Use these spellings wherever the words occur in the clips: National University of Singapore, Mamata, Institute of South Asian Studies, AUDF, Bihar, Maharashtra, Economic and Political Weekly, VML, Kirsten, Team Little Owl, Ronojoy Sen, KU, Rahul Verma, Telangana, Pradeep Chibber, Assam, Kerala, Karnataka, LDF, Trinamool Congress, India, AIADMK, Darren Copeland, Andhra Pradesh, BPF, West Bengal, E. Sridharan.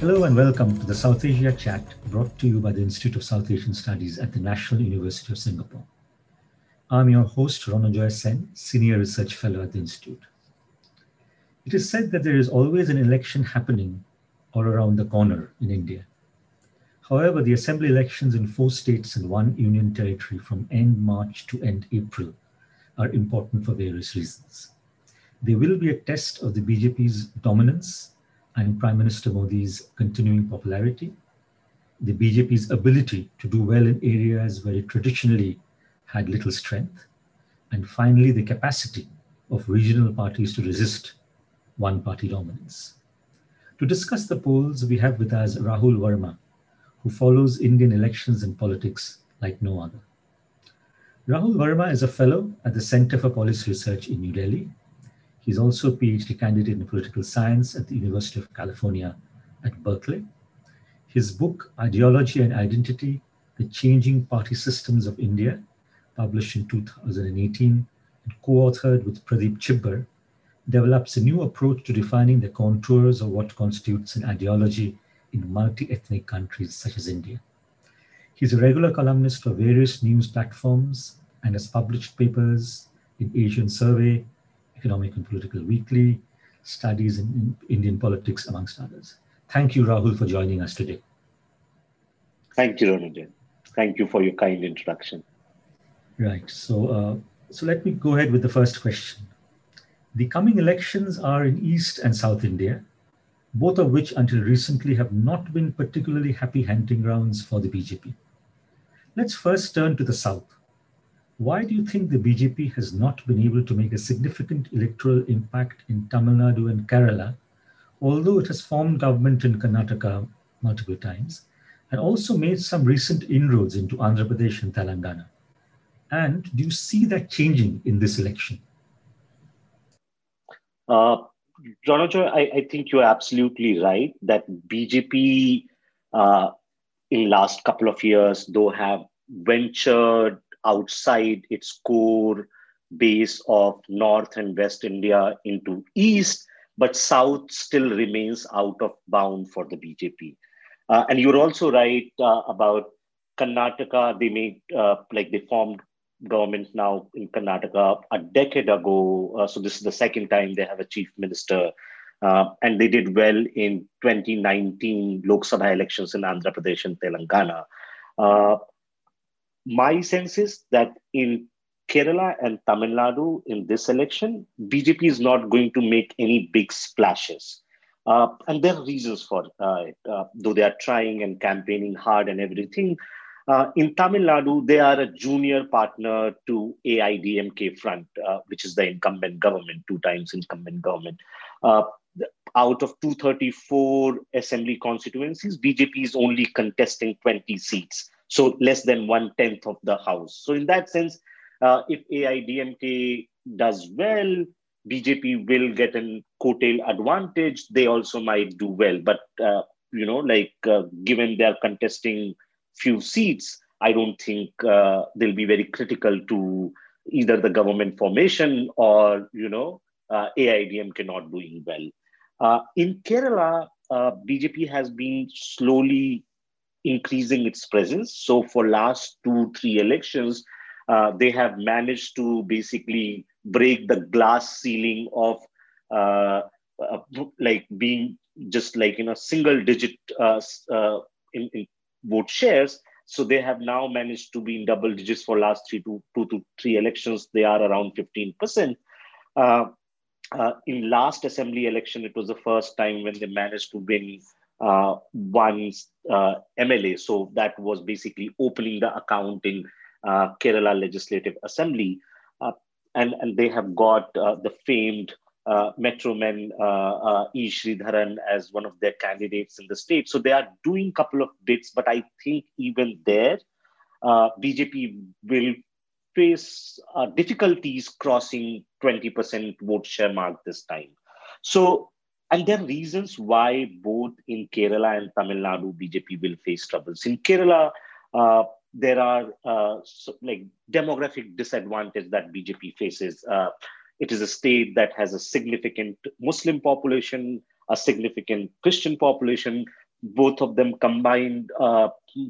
Hello and welcome to the South Asia Chat, brought to you by the Institute of South Asian Studies at the National University of Singapore. I'm your host, Ronojoy Sen, Senior Research Fellow at the Institute. It is said that there is always an election happening or around the corner in India. However, the assembly elections in 4 states and 1 union territory from end March to end April are important for various reasons. They will be a test of the BJP's dominance and Prime Minister Modi's continuing popularity, the BJP's ability to do well in areas where it traditionally had little strength, and finally, the capacity of regional parties to resist one-party dominance. To discuss the polls, we have with us Rahul Verma, who follows Indian elections and politics like no other. Rahul Verma is a fellow at the Center for Policy Research in New Delhi. He's also a PhD candidate in political science at the University of California at Berkeley. His book, Ideology and Identity, The Changing Party Systems of India, published in 2018 and co-authored with Pradeep Chibber, develops a new approach to defining the contours of what constitutes an ideology in multi-ethnic countries such as India. He's a regular columnist for various news platforms and has published papers in Asian Survey, Economic and Political Weekly, Studies in Indian Politics, amongst others. Thank you, Rahul, for joining us today. Thank you, Ronojoy. Thank you for your kind introduction. Right. So let me go ahead with the first question. The coming elections are in East and South India, both of which until recently have not been particularly happy hunting grounds for the BJP. Let's first turn to the South. Why do you think the BJP has not been able to make a significant electoral impact in Tamil Nadu and Kerala, although it has formed government in Karnataka multiple times, and also made some recent inroads into Andhra Pradesh and Telangana? And do you see that changing in this election? Ronojoy, I think you're absolutely right that BJP in last couple of years, though, have ventured outside its core base of North and West India into East, but South still remains out of bound for the BJP. And you're also right about Karnataka. They made, they formed government now in Karnataka a decade ago. So this is the second time they have a chief minister. And they did well in 2019 Lok Sabha elections in Andhra Pradesh and Telangana. My sense is that in Kerala and Tamil Nadu in this election, BJP is not going to make any big splashes. And there are reasons for it, though they are trying and campaigning hard and everything. In Tamil Nadu, they are a junior partner to AIADMK front, which is the incumbent government, 2 times incumbent government. Out of 234 assembly constituencies, BJP is only contesting 20 seats. So less than 1/10 of the house. So in that sense, if AIADMK does well, BJP will get a coattail advantage. They also might do well. But, given they're contesting few seats, I don't think they'll be very critical to either the government formation or, AIADMK not doing well. In Kerala, BJP has been slowly increasing its presence. So for last 2-3 elections, they have managed to basically break the glass ceiling of being just single digit in vote shares. So they have now managed to be in double digits for last 2 to 3 elections. They are around 15%. In last assembly election, it was the first time when they managed to win one MLA. So that was basically opening the account in Kerala Legislative Assembly. And they have got the famed Metroman E. Sridharan as one of their candidates in the state. So they are doing a couple of bits, but I think even there, BJP will face difficulties crossing 20% vote share mark this time. And there are reasons why both in Kerala and Tamil Nadu, BJP will face troubles. In Kerala, there are demographic disadvantage that BJP faces. It is a state that has a significant Muslim population, a significant Christian population, both of them combined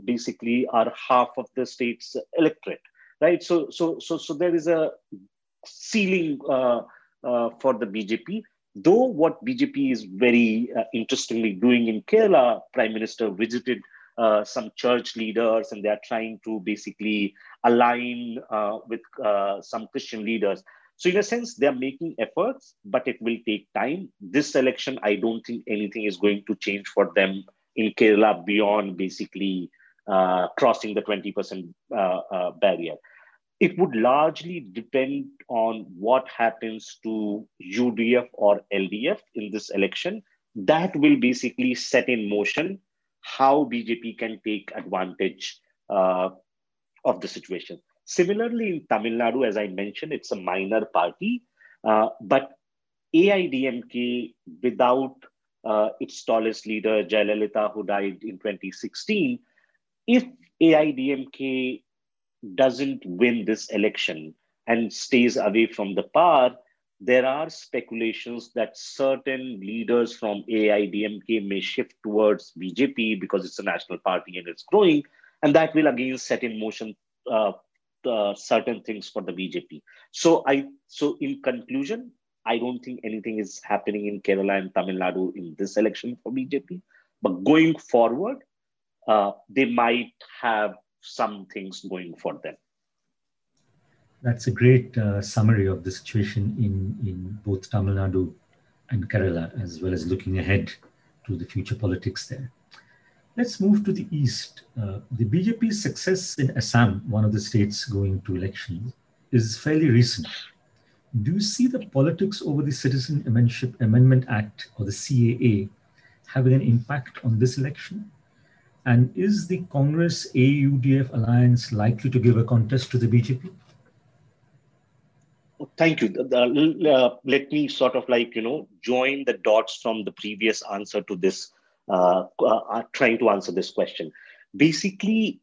basically are half of the state's electorate, right? So there is a ceiling for the BJP. Though what BJP is very interestingly doing in Kerala, Prime Minister visited some church leaders, and they are trying to basically align with some Christian leaders. So in a sense, they are making efforts, but it will take time. This election, I don't think anything is going to change for them in Kerala beyond basically crossing the 20% barrier. It would largely depend on what happens to UDF or LDF in this election. That will basically set in motion how BJP can take advantage of the situation. Similarly, in Tamil Nadu, as I mentioned, it's a minor party, but AIADMK, without its tallest leader, Jayalalitha, who died in 2016, if AIADMK doesn't win this election and stays away from the power, there are speculations that certain leaders from AIADMK may shift towards BJP because it's a national party and it's growing, and that will again set in motion certain things for the BJP. So in conclusion, I don't think anything is happening in Kerala and Tamil Nadu in this election for BJP. But going forward, they might have some things going for them. That's a great summary of the situation in both Tamil Nadu and Kerala, as well as looking ahead to the future politics there. Let's move to the East. The BJP's success in Assam, one of the states going to elections, is fairly recent. Do you see the politics over the Citizenship Amendment Act, or the CAA, having an impact on this election? And is the Congress-AUDF alliance likely to give a contest to the BJP? Thank you. Let me sort of join the dots from the previous answer to this, trying to answer this question. Basically,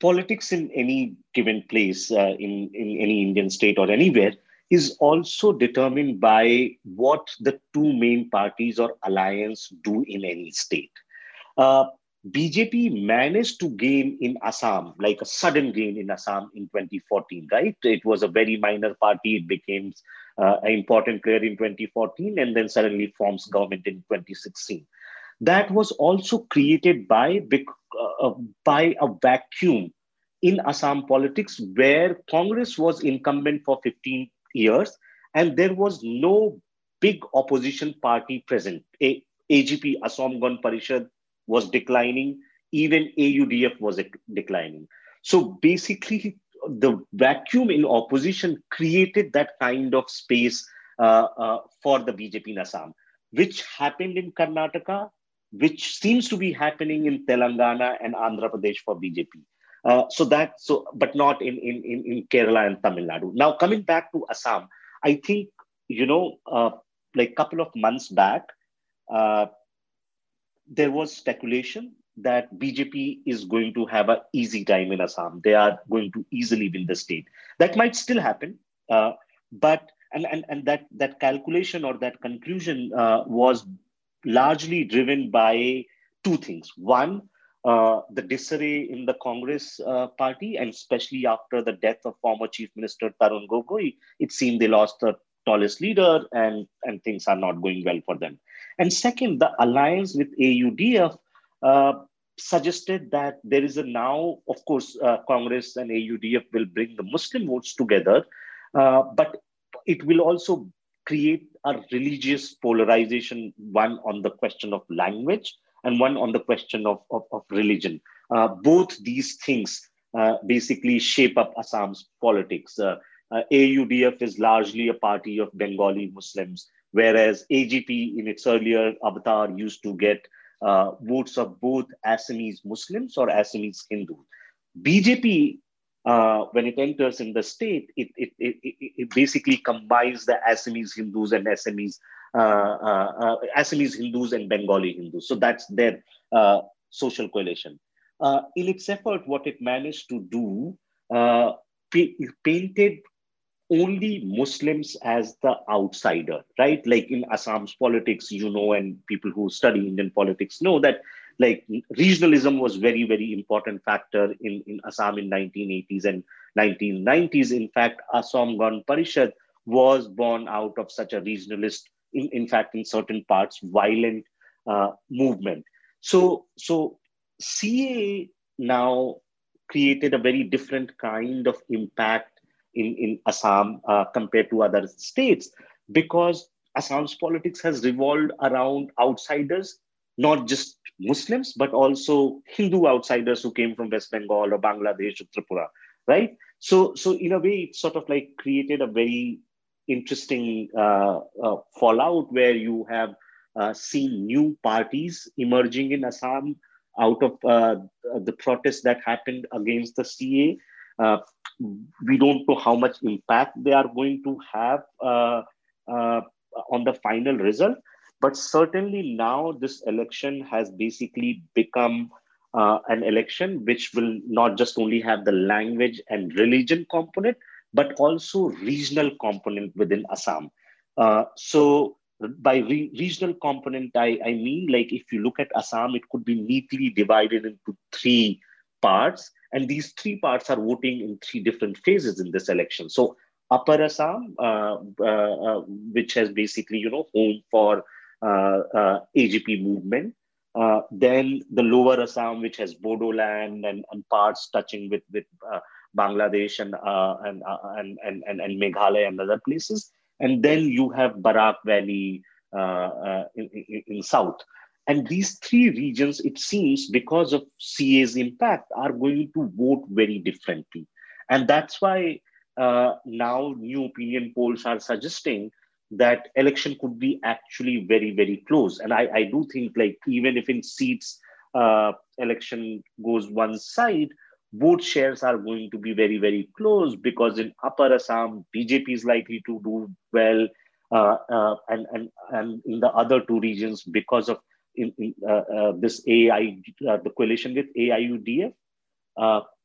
politics in any given place, in any Indian state or anywhere, is also determined by what the two main parties or alliance do in any state. BJP managed to gain in Assam, like a sudden gain in Assam in 2014, right? It was a very minor party. It became an important player in 2014 and then suddenly forms government in 2016. That was also created by a vacuum in Assam politics where Congress was incumbent for 15 years and there was no big opposition party present. AGP, Asom Gana Parishad, was declining, even AUDF was declining. So basically, the vacuum in opposition created that kind of space for the BJP in Assam, which happened in Karnataka, which seems to be happening in Telangana and Andhra Pradesh for BJP. But not in Kerala and Tamil Nadu. Now, coming back to Assam, I think, like a couple of months back, there was speculation that BJP is going to have an easy time in Assam. They are going to easily win the state. That might still happen, but that calculation or that conclusion was largely driven by two things. One, the disarray in the Congress party, and especially after the death of former Chief Minister Tarun Gogoi, it seemed they lost the tallest leader and things are not going well for them. And second, the alliance with AUDF suggested that there is a now, of course, Congress and AUDF will bring the Muslim votes together, but it will also create a religious polarization, one on the question of language and one on the question of religion. Both these things basically shape up Assam's politics. AUDF is largely a party of Bengali Muslims, whereas AGP in its earlier avatar used to get votes of both Assamese Muslims or Assamese Hindus. BJP, when it enters in the state, it basically combines the Assamese Hindus and Assamese Hindus and Bengali Hindus. So that's their social coalition. In its effort, what it managed to do, painted only Muslims as the outsider, right? Like in Assam's politics, you know, and people who study Indian politics know that like regionalism was very, very important factor in Assam in 1980s and 1990s. In fact, Asom Gana Parishad was born out of such a regionalist, in fact, in certain parts, violent movement. So CA now created a very different kind of impact in Assam compared to other states, because Assam's politics has revolved around outsiders, not just Muslims, but also Hindu outsiders who came from West Bengal or Bangladesh or Tripura, right? So in a way, it sort of like created a very interesting fallout where you have seen new parties emerging in Assam out of the protests that happened against the CA. We don't know how much impact they are going to have on the final result. But certainly now this election has basically become an election which will not just only have the language and religion component, but also regional component within Assam. So by regional component, I mean, like if you look at Assam, it could be neatly divided into three parts. And these three parts are voting in three different phases in this election. So Upper Assam, which has basically, you know, home for AGP movement. Then the Lower Assam, which has Bodoland and parts touching with Bangladesh and Meghalaya and other places. And then you have Barak Valley in South. And these three regions, it seems, because of CA's impact, are going to vote very differently. And that's why now new opinion polls are suggesting that election could be actually very, very close. And I do think, like, even if in seats election goes one side, vote shares are going to be very, very close, because in Upper Assam, BJP is likely to do well. And in the other two regions, because of the coalition with AIUDF,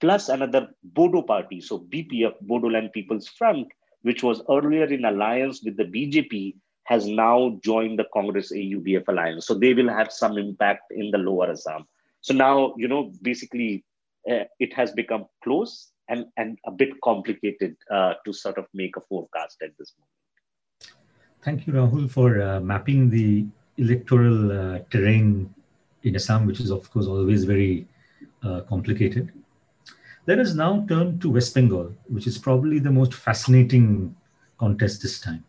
plus another Bodo party, so BPF, Bodoland People's Front, which was earlier in alliance with the BJP, has now joined the Congress AUDF alliance. So they will have some impact in the Lower Assam. So now, you know, basically it has become close and a bit complicated to sort of make a forecast at this moment. Thank you, Rahul, for mapping the electoral terrain in Assam, which is, of course, always very complicated. Let us now turn to West Bengal, which is probably the most fascinating contest this time.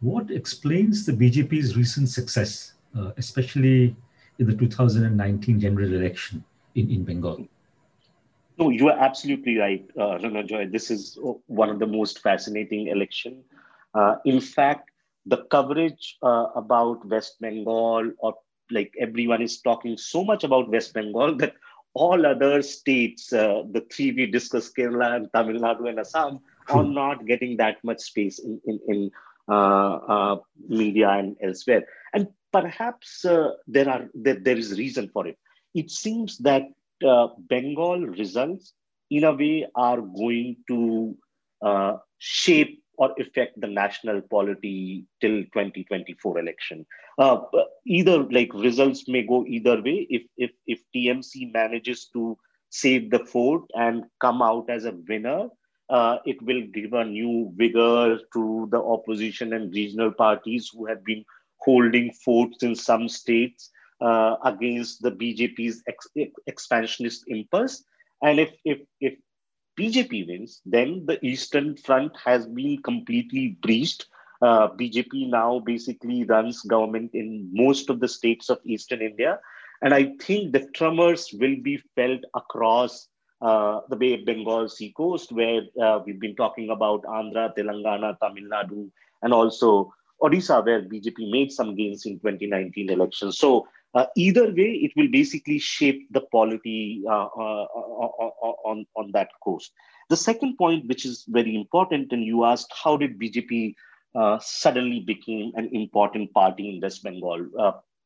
What explains the BJP's recent success, especially in the 2019 general election in Bengal? No, you are absolutely right, Ronojoy. This is one of the most fascinating elections. In fact, the coverage about West Bengal, or like everyone is talking so much about West Bengal that all other states, the three we discussed, Kerala and Tamil Nadu and Assam, are not getting that much space in media and elsewhere. And perhaps there is reason for it. It seems that Bengal results, in a way, are going to shape or affect the national polity till 2024 election. Either like results may go either way. If TMC manages to save the fort and come out as a winner, it will give a new vigor to the opposition and regional parties who have been holding forts in some states against the BJP's expansionist impulse. And if BJP wins, then the Eastern Front has been completely breached. BJP now basically runs government in most of the states of Eastern India. And I think the tremors will be felt across the Bay of Bengal seacoast, where we've been talking about Andhra, Telangana, Tamil Nadu, and also Odisha, where BJP made some gains in 2019 elections. So either way, it will basically shape the polity on that coast. The second point, which is very important, and you asked, how did BJP suddenly become an important party in West Bengal?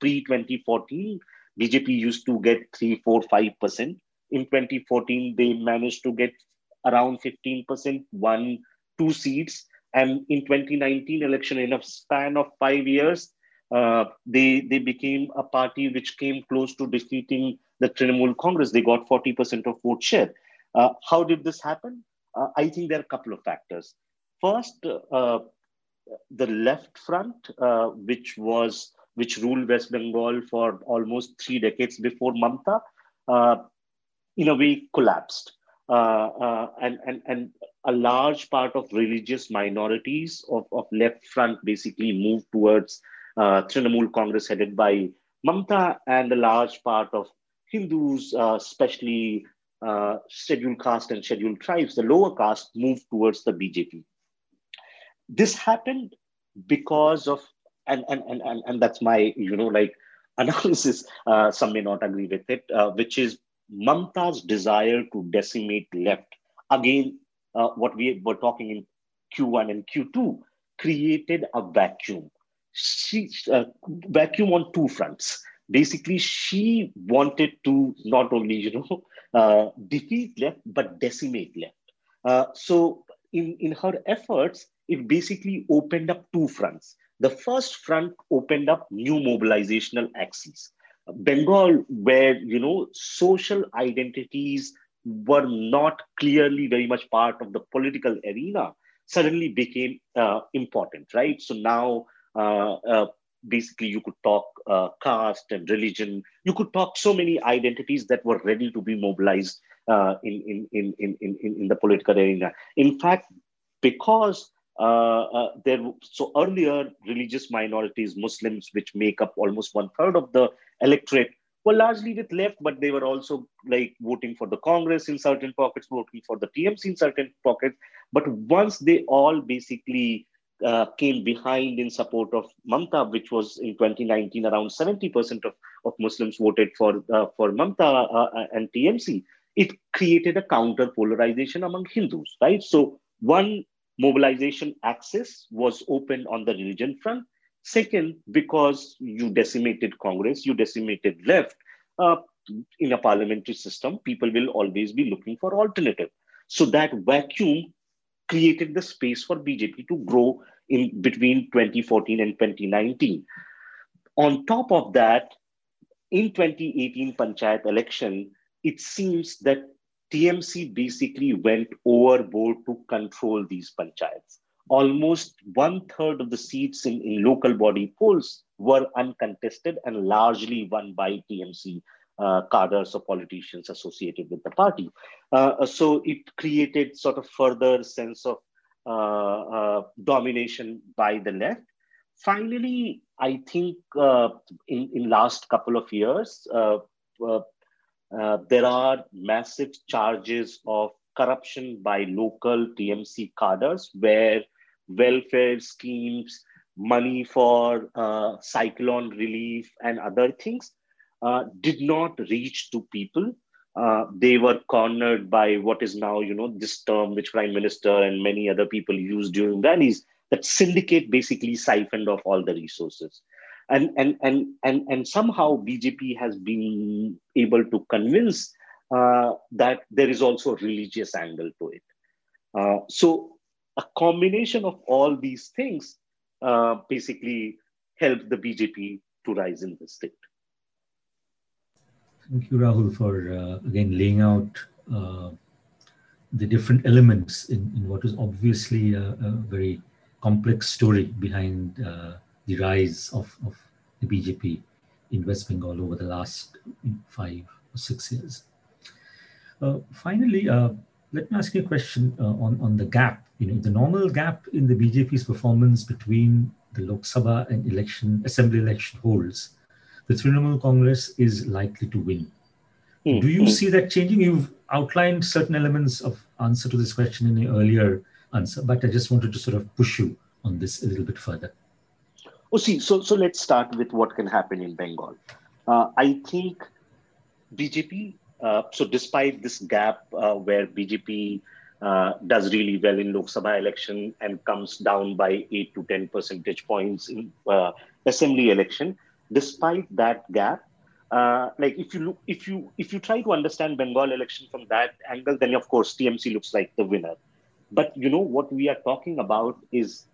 Pre-2014, BJP used to get 3, 4, 5%. In 2014, they managed to get around 15%, 1, 2 seats. And in 2019 election, in a span of 5 years, they became a party which came close to defeating the Trinamool Congress. They got 40% of vote share. How did this happen? I think there are a couple of factors. First, the left front, which ruled West Bengal for almost 3 decades before Mamata, in a way collapsed. And a large part of religious minorities of left front basically moved towards Trinamool Congress headed by Mamata, and a large part of Hindus, especially scheduled caste and scheduled tribes, the lower caste, moved towards the BJP. This happened because of, and that's my, analysis, some may not agree with it, which is Mamata's desire to decimate left. Again, what we were talking in Q1 and Q2 created a vacuum. Vacuum on 2 fronts. Basically, she wanted to not only, defeat left, but decimate left. So in her efforts, it basically opened up 2 fronts. The first front opened up new mobilizational axes. Bengal, where, social identities were not clearly very much part of the political arena, suddenly became important, right? So now, basically, you could talk caste and religion. You could talk so many identities that were ready to be mobilized in the political arena. In fact, because so earlier religious minorities, Muslims, which make up almost 1/3 of the electorate, were largely with left, but they were also voting for the Congress in certain pockets, voting for the TMC in certain pockets. But once they all basically came behind in support of Mamata, which was in 2019 around 70% of Muslims voted for Mamata and TMC, it created a counter polarization among Hindus, right? So one mobilization axis was opened on the religion front. Second, because you decimated Congress, you decimated left, in a parliamentary system, people will always be looking for alternative. So that vacuum created the space for BJP to grow in between 2014 and 2019. On top of that, in 2018 Panchayat election, it seems that TMC basically went overboard to control these panchayats. Almost 1/3 of the seats in local body polls were uncontested and largely won by TMC cadres or politicians associated with the party. So it created sort of further sense of domination by the left. Finally, I think in last couple of years, there are massive charges of corruption by local TMC cadres, where welfare schemes, money for cyclone relief and other things did not reach to people. They were cornered by what is now, this term which Prime Minister and many other people used during rallies, that syndicate basically siphoned off all the resources. And somehow BJP has been able to convince that there is also a religious angle to it. So a combination of all these things basically helped the BJP to rise in the state. Thank you, Rahul, for again laying out the different elements in what is obviously a very complex story behind the rise of the BJP in West Bengal over the last 5 or 6 years. Finally, let me ask you a question on the gap, the normal gap in the BJP's performance between the Lok Sabha and assembly election holds. The Trinamool Congress is likely to win. Do you see that changing? You've outlined certain elements of answer to this question in your earlier answer, but I just wanted to sort of push you on this a little bit further. Oh, see, so let's start with what can happen in Bengal. I think BJP, so despite this gap where BJP does really well in Lok Sabha election and comes down by 8 to 10 percentage points in assembly election, despite that gap, if you try to understand Bengal election from that angle, then of course TMC looks like the winner. But you know, what we are talking about is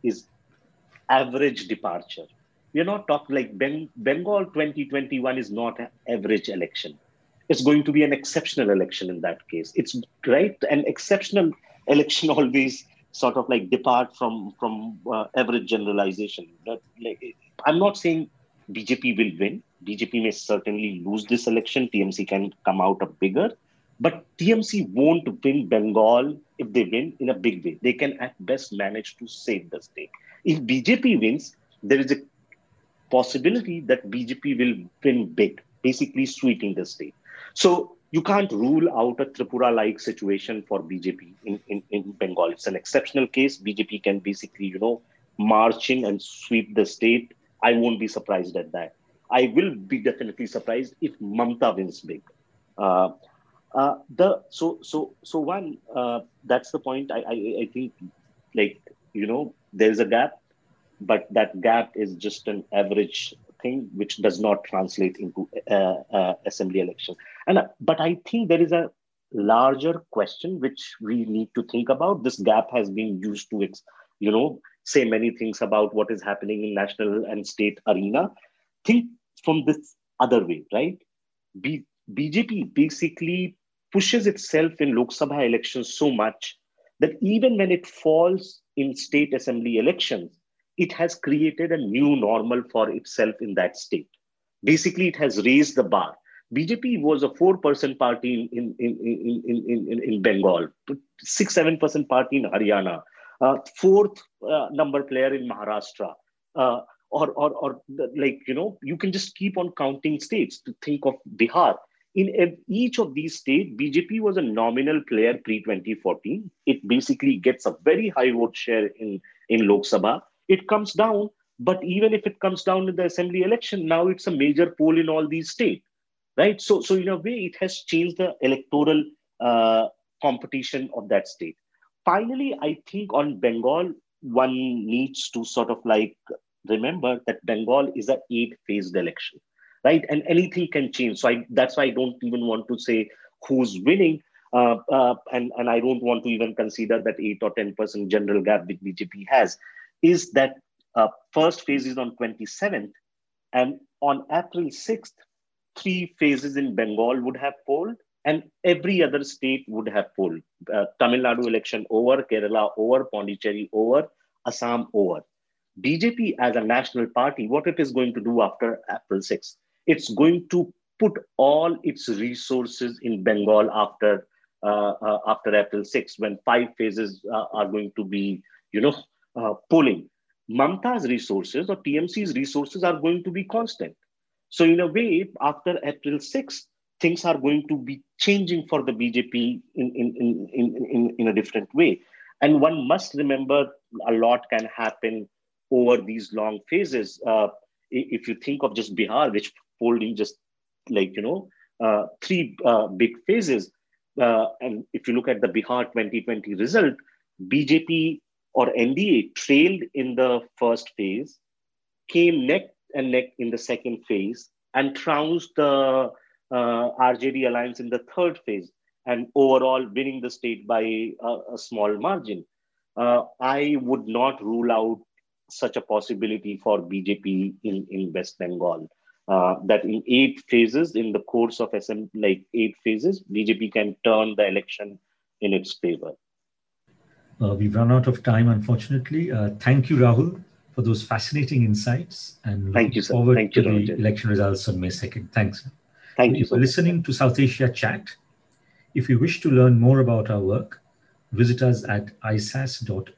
average departure. We are not talking like Bengal 2021 is not an average election. It's going to be an exceptional election in that case. It's right. An exceptional election always sort of like depart from average generalization. But, like, I'm not saying BJP will win. BJP may certainly lose this election. TMC can come out a bigger. But TMC won't win Bengal if they win in a big way. They can at best manage to save the state. If BJP wins, there is a possibility that BJP will win big, basically sweeping the state. So you can't rule out a Tripura-like situation for BJP in Bengal. It's an exceptional case. BJP can basically, you know, march in and sweep the state. I won't be surprised at that. I will be definitely surprised if Mamata wins big. So that's the point. I think, like, you know, there's a gap, but that gap is just an average thing which does not translate into assembly election. And but I think there is a larger question which we need to think about. This gap has been used to, you know, say many things about what is happening in national and state arena. Think from this other way, right? BJP basically pushes itself in Lok Sabha elections so much that even when it falls in state assembly elections, it has created a new normal for itself in that state. Basically, it has raised the bar. BJP was a 4% party in Bengal, 6-7% party in Haryana, fourth number player in Maharashtra, or like, you know, you can just keep on counting states. To think of Bihar. In each of these states, BJP was a nominal player pre-2014. It basically gets a very high vote share in Lok Sabha. It comes down, but even if it comes down in the assembly election, now it's a major poll in all these states, right? So in a way, it has changed the electoral competition of that state. Finally, I think on Bengal, one needs to sort of like remember that Bengal is an 8-phased election, right? And anything can change. So that's why I don't even want to say who's winning. And I don't want to even consider that 8 or 10% general gap which BJP has. Is that first phase is on 27th, and on April 6th, 3 phases in Bengal would have polled, and every other state would have polled. Tamil Nadu election over, Kerala over, Puducherry over, Assam over. BJP as a national party, what it is going to do after April 6th? It's going to put all its resources in Bengal after April 6th, when 5 phases are going to be, you know, polling. Mamata's resources or TMC's resources are going to be constant. So in a way, after April 6th, things are going to be changing for the BJP in a different way. And one must remember a lot can happen over these long phases. If you think of just Bihar, which polled in just, like, you know, 3 big phases. And if you look at the Bihar 2020 result, BJP or NDA trailed in the first phase, came neck and neck in the second phase, and trounced the RJD alliance in the third phase, and overall winning the state by a small margin. I would not rule out such a possibility for BJP in West Bengal, that in 8 phases, in the course of like 8 phases, BJP can turn the election in its favor. We've run out of time, unfortunately. Thank you, Rahul, for those fascinating insights. And thank you, sir. Forward thank to you, the Ronojoy. Election results on May 2nd. Thanks. Thank you for listening to South Asia Chat. If you wish to learn more about our work, visit us at isas.nus.edu.sg.